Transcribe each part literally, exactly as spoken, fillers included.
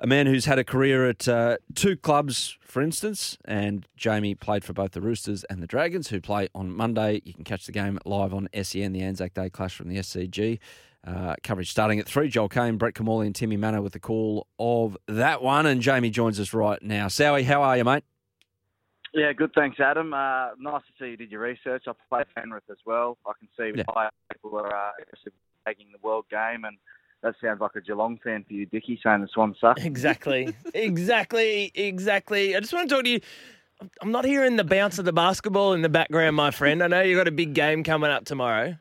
a man who's had a career at uh, two clubs, for instance, and Jamie played for both the Roosters and the Dragons, who play on Monday. You can catch the game live on S E N, the Anzac Day clash from the S C G. Uh, coverage starting at three. Joel Kane, Brett Kamauly and Timmy Manor with the call of that one, and Jamie joins us right now. Sowie, how are you, mate? Yeah, good. Thanks, Adam. Uh, nice to see you did your research. I played Penrith as well. I can see why yeah. people are uh, taking the world game, and that sounds like a Geelong fan for you, Dickie, saying the Swans suck. Exactly. exactly. Exactly. I just want to talk to you. I'm not hearing the bounce of the basketball in the background, my friend. I know you've got a big game coming up tomorrow.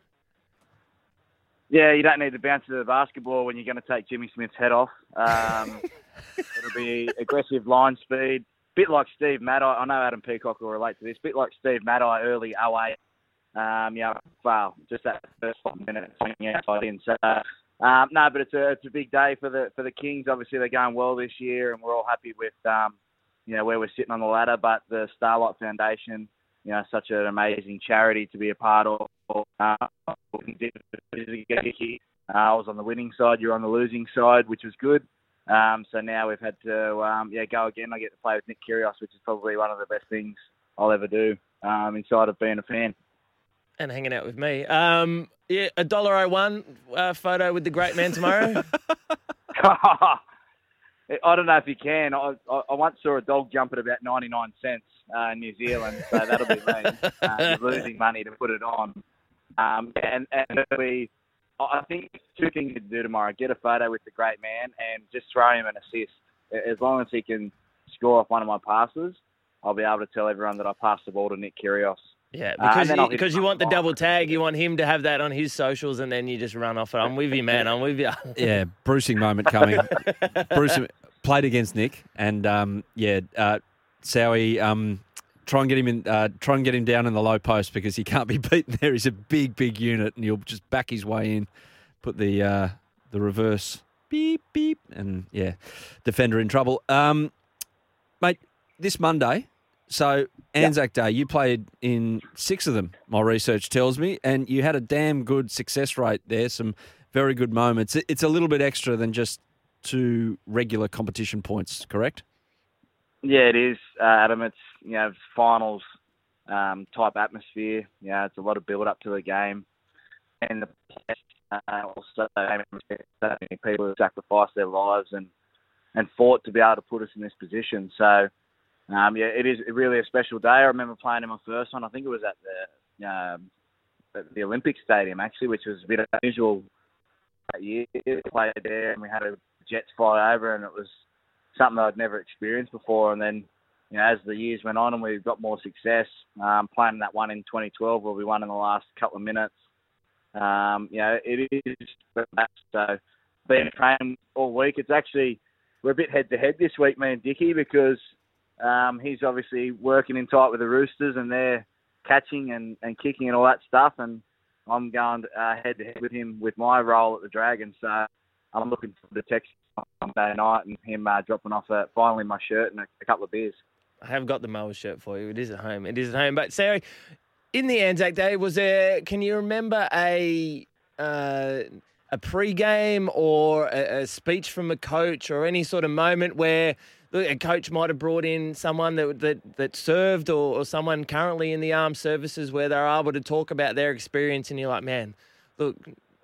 Yeah, you don't need the bounce of the basketball when you're going to take Jimmy Smith's head off. Um, it'll be aggressive line speed. Bit like Steve Maddai, I know Adam Peacock will relate to this. Bit like Steve Maddai early oh eight, um, yeah, wow, just that first five minutes swinging outside in. So, um, no, but it's a it's a big day for the for the Kings. Obviously, they're going well this year, and we're all happy with um, you know, where we're sitting on the ladder. But the Starlight Foundation, you know, such an amazing charity to be a part of. Uh, I was on the winning side, you're on the losing side, which was good. Um, so now we've had to um, yeah go again. I get to play with Nick Kyrgios, which is probably one of the best things I'll ever do um, inside of being a fan. And hanging out with me. Um, yeah, a one dollar oh one uh, photo with the great man tomorrow? I don't know if you can. I, I, I once saw a dog jump at about ninety-nine cents uh, in New Zealand, so that'll be me. Uh, losing money to put it on. Um, and, and we... I think two things to do tomorrow. Get a photo with the great man and just throw him an assist. As long as he can score off one of my passes, I'll be able to tell everyone that I passed the ball to Nick Kyrgios. Yeah, because uh, you, because you want the double tag. You want him to have that on his socials and then you just run off it. I'm with you, man. I'm with you. Yeah, bruising moment coming. Bruce played against Nick and, um, yeah, uh, Sowie... Um, Try and get him in. Uh, try and get him down in the low post because he can't be beaten there. He's a big, big unit, and he'll just back his way in, put the uh, the reverse beep beep, and yeah, defender in trouble. Um, mate, this Monday, so Anzac Day, you played in six of them. My research tells me, and you had a damn good success rate there. Some very good moments. It's a little bit extra than just two regular competition points, correct? Yeah, it is, uh, Adam. It's you know it's finals um, type atmosphere. Yeah, you know, it's a lot of build up to the game, and the players, uh, also so many people have sacrificed their lives and, and fought to be able to put us in this position. So, um, yeah, it is really a special day. I remember playing in my first one. I think it was at the um, at the Olympic Stadium actually, which was a bit unusual that year. We played there, and we had a Jets fly over, and it was something I'd never experienced before. And then, you know, as the years went on and we got more success, um, playing that one in twenty twelve where we won in the last couple of minutes, um, you know, it is. So being trained all week, it's actually, we're a bit head-to-head this week, me and Dickie, because um, he's obviously working in tight with the Roosters and they're catching and, and kicking and all that stuff. And I'm going uh, head-to-head with him with my role at the Dragons. So I'm looking for the text Monday night and him uh, dropping off uh, finally my shirt and a, a couple of beers. I have got the Mowers shirt for you. It is at home. It is at home. But, Sowie, in the Anzac Day, was there, can you remember a uh, a pre-game or a, a speech from a coach or any sort of moment where look, a coach might have brought in someone that that, that served or, or someone currently in the armed services where they're able to talk about their experience and you're like, man, look,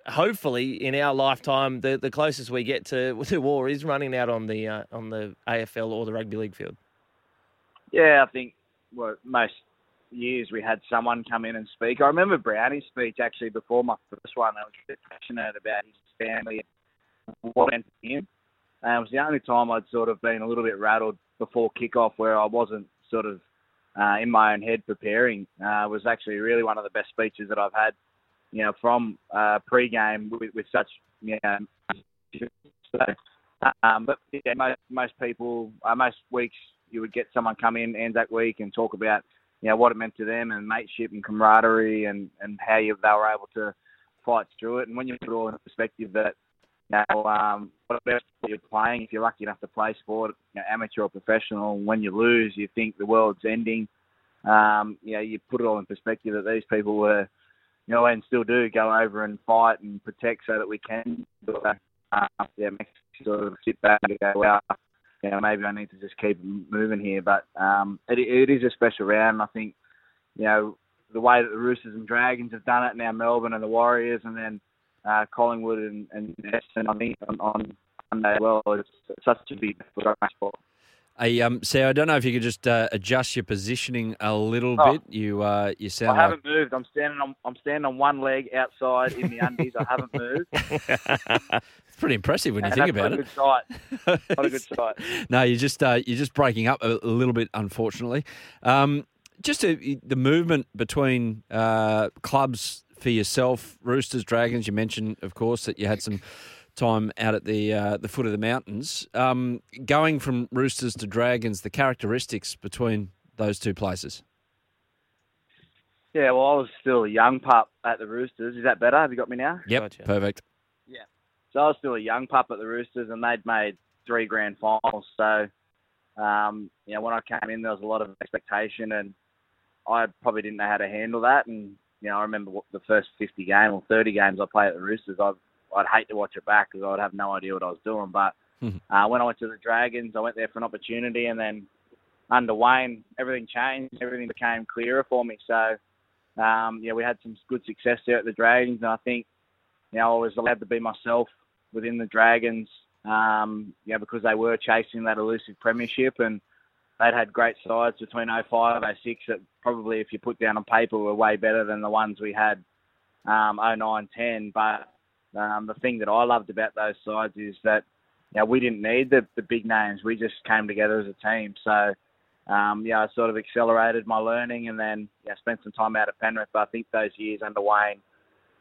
hopefully, in our lifetime, the, the closest we get to, to war is running out on the uh, on the A F L or the rugby league field. Yeah, I think well, most years we had someone come in and speak. I remember Brownie's speech actually before my first one. I was really passionate about his family and what went to him. And it was the only time I'd sort of been a little bit rattled before kickoff where I wasn't sort of uh, in my own head preparing. Uh, it was actually really one of the best speeches that I've had, you know, from uh, pre-game with, with such, you know, so, um, but yeah, most, most people, uh, most weeks you would get someone come in Anzac Week and talk about, you know, what it meant to them and mateship and camaraderie and, and how you, they were able to fight through it. And when you put it all in perspective that, now, um, whatever you're playing, if you're lucky enough to play sport, you know, amateur or professional, when you lose, you think the world's ending. Um, you know, you put it all in perspective that these people were, you know, and still do go over and fight and protect so that we can. Uh, yeah, makes you sort of sit back and go, well, you know, maybe I need to just keep moving here. But um, it, it is a special round. I think, you know, the way that the Roosters and Dragons have done it, now Melbourne and the Warriors, and then Uh, Collingwood and, and Essendon, I think, on, on Sunday as well. It's such a big sport. Hey, um, so I don't know if you could just uh, adjust your positioning a little oh, bit. You, uh, you sound. I haven't like... moved. I'm standing on. I'm standing on one leg outside in the undies. I haven't moved. It's pretty impressive when you yeah, think about it. Not a good sight. Not a good sight. No, you're just uh, you're just breaking up a, a little bit, unfortunately. Um, just a, the movement between uh, clubs. For yourself, Roosters, Dragons, you mentioned, of course, that you had some time out at the uh, the foot of the mountains. Um, going from Roosters to Dragons, the characteristics between those two places? Yeah, well, I was still a young pup at the Roosters. Is that better? Have you got me now? Yep, gotcha. Perfect. Yeah. So I was still a young pup at the Roosters, and they'd made three grand finals. So, um, you know, when I came in, there was a lot of expectation, and I probably didn't know how to handle that, and you know, I remember what the first fifty game or thirty games I played at the Roosters, I'd, I'd hate to watch it back because I'd have no idea what I was doing. But uh, when I went to the Dragons, I went there for an opportunity, and then under Wayne, everything changed. Everything became clearer for me. So, um, yeah, we had some good success there at the Dragons, and I think, you know, I was allowed to be myself within the Dragons, um, you know, because they were chasing that elusive premiership, and they'd had great sides between oh five, oh six that probably, if you put down on paper, were way better than the ones we had um, oh nine, ten. But um, the thing that I loved about those sides is that, you know, we didn't need the, the big names. We just came together as a team. So, um, yeah, I sort of accelerated my learning and then yeah, spent some time out at Penrith. But I think those years under Wayne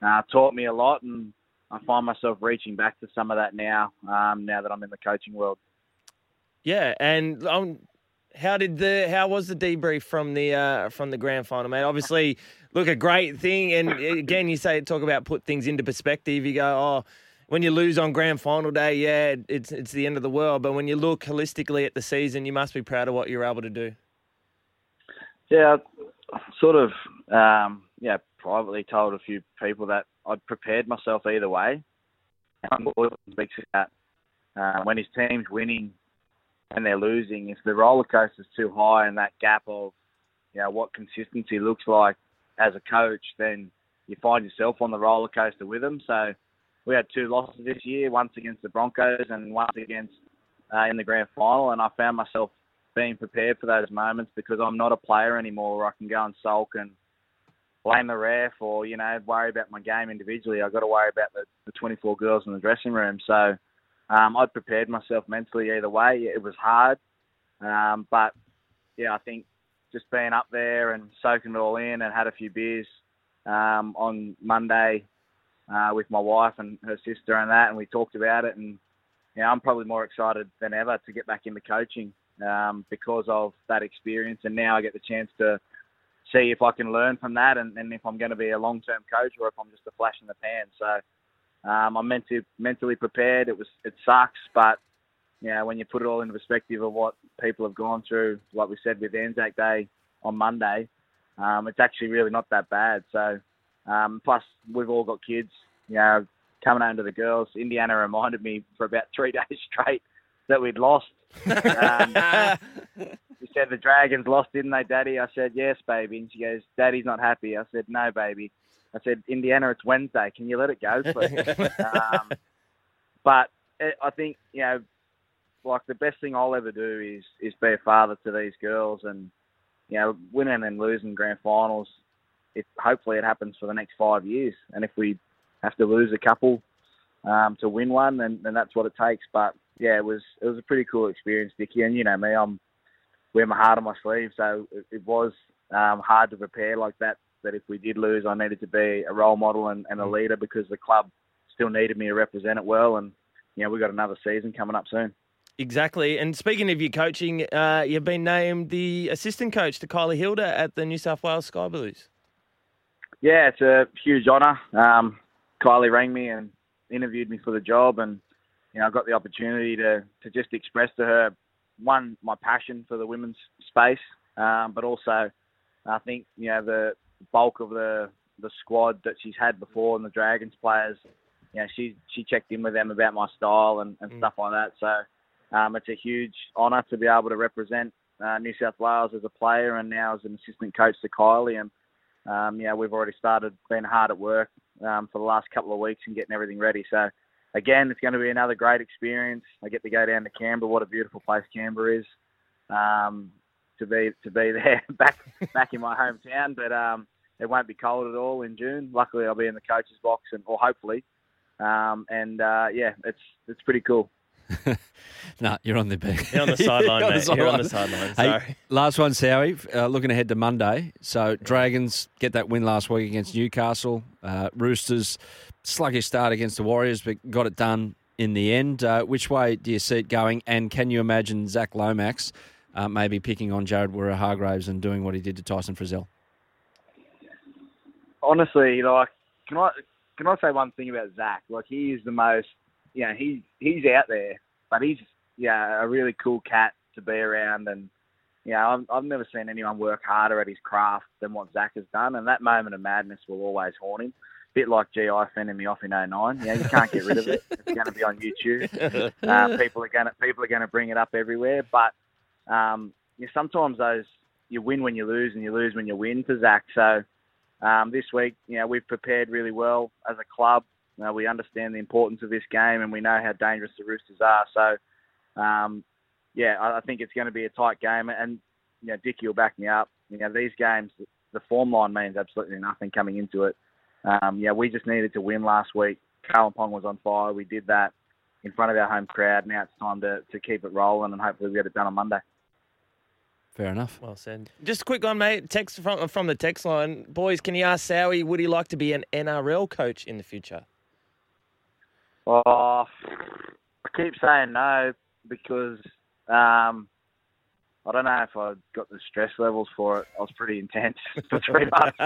uh, taught me a lot, and I find myself reaching back to some of that now, um, now that I'm in the coaching world. Yeah, and I'm... How did the how was the debrief from the uh, from the grand final, mate? Obviously, look, a great thing. And again, you say talk about put things into perspective. You go, oh, when you lose on grand final day, yeah, it's it's the end of the world. But when you look holistically at the season, you must be proud of what you're able to do. Yeah, I sort of. Um, yeah, privately told a few people that I'd prepared myself either way. I'm always speaks about uh, when his team's winning and they're losing, if the roller coaster's too high and that gap of, you know, what consistency looks like as a coach, then you find yourself on the roller coaster with them. So we had two losses this year, once against the Broncos and once against uh, in the grand final. And I found myself being prepared for those moments because I'm not a player anymore where I can go and sulk and blame the ref or, you know, worry about my game individually. I've got to worry about the, the twenty-four girls in the dressing room. So, Um, I'd prepared myself mentally either way. It was hard. Um, but, yeah, I think just being up there and soaking it all in and had a few beers um, on Monday uh, with my wife and her sister and that, and we talked about it. And, you know, I'm probably more excited than ever to get back into coaching um, because of that experience. And now I get the chance to see if I can learn from that and, and if I'm going to be a long-term coach or if I'm just a flash in the pan. So... Um, I'm meant to, mentally prepared. It was it sucks, but you know, when you put it all into perspective of what people have gone through, like we said with Anzac Day on Monday, um, it's actually really not that bad. So um, plus we've all got kids. You know, coming home to the girls, Indiana reminded me for about three days straight that we'd lost. Um, she said, the Dragons lost, didn't they, Daddy? I said, yes, baby. And she goes, Daddy's not happy. I said, no, baby. I said, Indiana, it's Wednesday. Can you let it go, please? um, but it, I think, you know, like the best thing I'll ever do is is be a father to these girls and you know, winning and losing grand finals, it, hopefully it happens for the next five years. And if we have to lose a couple um, to win one, then, then that's what it takes. But, yeah, it was it was a pretty cool experience, Dickie. And, you know, me, I'm wearing my heart on my sleeve. So it, it was um, hard to prepare like that, that if we did lose, I needed to be a role model and, and a leader because the club still needed me to represent it well. And, you know, we've got another season coming up soon. Exactly. And speaking of your coaching, uh, you've been named the assistant coach to Kylie Hilder at the New South Wales Sky Blues. Yeah, it's a huge honour. Um, Kylie rang me and interviewed me for the job, and you know I got the opportunity to, to just express to her, one, my passion for the women's space, um, but also I think you know the bulk of the, the squad that she's had before and the Dragons players, you know, she she checked in with them about my style and, and mm. stuff like that. So. Um, it's a huge honour to be able to represent uh, New South Wales as a player and now as an assistant coach to Kylie. And, um, yeah, we've already started being hard at work um, for the last couple of weeks and getting everything ready. So, again, it's going to be another great experience. I get to go down to Canberra. What a beautiful place Canberra is um, to be to be there back back in my hometown. But um, it won't be cold at all in June. Luckily, I'll be in the coach's box, and or hopefully. Um, and, uh, yeah, it's it's pretty cool. No, you're on the bench. You're on the sideline, you're mate. On the sideline. You're on the sideline, sorry. Hey, last one, Sowie. Uh, looking ahead to Monday. So, Dragons get that win last week against Newcastle. Uh, Roosters, sluggish start against the Warriors, but got it done in the end. Uh, which way do you see it going? And can you imagine Zach Lomax uh, maybe picking on Jared Wira-Hargraves and doing what he did to Tyson Frizzell? Honestly, like, can I, can I say one thing about Zach? Like, he is the most... You know, he, he's out there, but he's yeah a really cool cat to be around. And, you know, I've, I've never seen anyone work harder at his craft than what Zach has done. And that moment of madness will always haunt him. A bit like G I fending me off in oh nine. You know, you can't get rid of it. It's going to be on YouTube. Uh, people are going to people are going to bring it up everywhere. But um, you know, sometimes those you win when you lose and you lose when you win for Zach. So um, this week, you know, we've prepared really well as a club. You know, we understand the importance of this game and we know how dangerous the Roosters are. So, um, yeah, I, I think it's going to be a tight game. And, you know, Dickie will back me up. You know, these games, the form line means absolutely nothing coming into it. Um, yeah, we just needed to win last week. Kalimpong was on fire. We did that in front of our home crowd. Now it's time to, to keep it rolling and hopefully we get it done on Monday. Fair enough. Well said. Just a quick one, mate. Text from, from the text line. Boys, can you ask Sowie, would he like to be an N R L coach in the future? Oh, I keep saying no because um, I don't know if I got the stress levels for it. I was pretty intense for three months.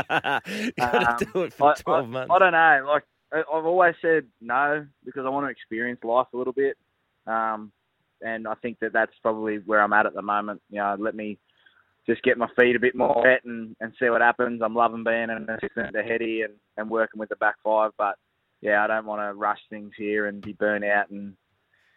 You got to um, do it for twelve I, I, months. I don't know. Like I've always said no because I want to experience life a little bit, um, and I think that that's probably where I'm at at the moment. You know, let me just get my feet a bit more wet and, and see what happens. I'm loving being an assistant to Heady and, and working with the back five, but. Yeah, I don't want to rush things here and be burnt out and,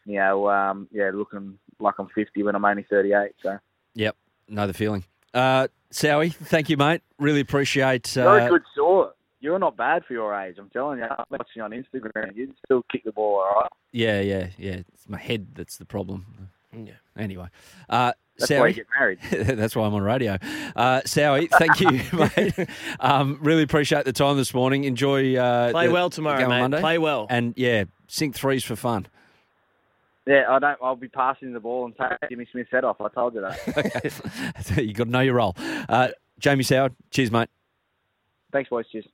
you know, um, yeah, looking like I'm fifty when I'm only thirty-eight. So. Yep, know the feeling. Uh, Sowie, thank you, mate. Really appreciate... Uh... You're a good sort. You're not bad for your age, I'm telling you. I'm watching on Instagram. You still kick the ball, all right? Yeah, yeah, yeah. It's my head that's the problem. Yeah. Anyway. Uh, that's Sowie... why you get married. That's why I'm on radio. Uh, Sowie, thank you, mate. Um, really appreciate the time this morning. Enjoy. Uh, Play the, well tomorrow, mate. Monday. Play well. And, yeah, sink threes for fun. Yeah, I don't, I'll be passing the ball and take Jimmy Smith's head off. I told you that. You've got to know your role. Uh, Jamie Soward, cheers, mate. Thanks, boys. Cheers.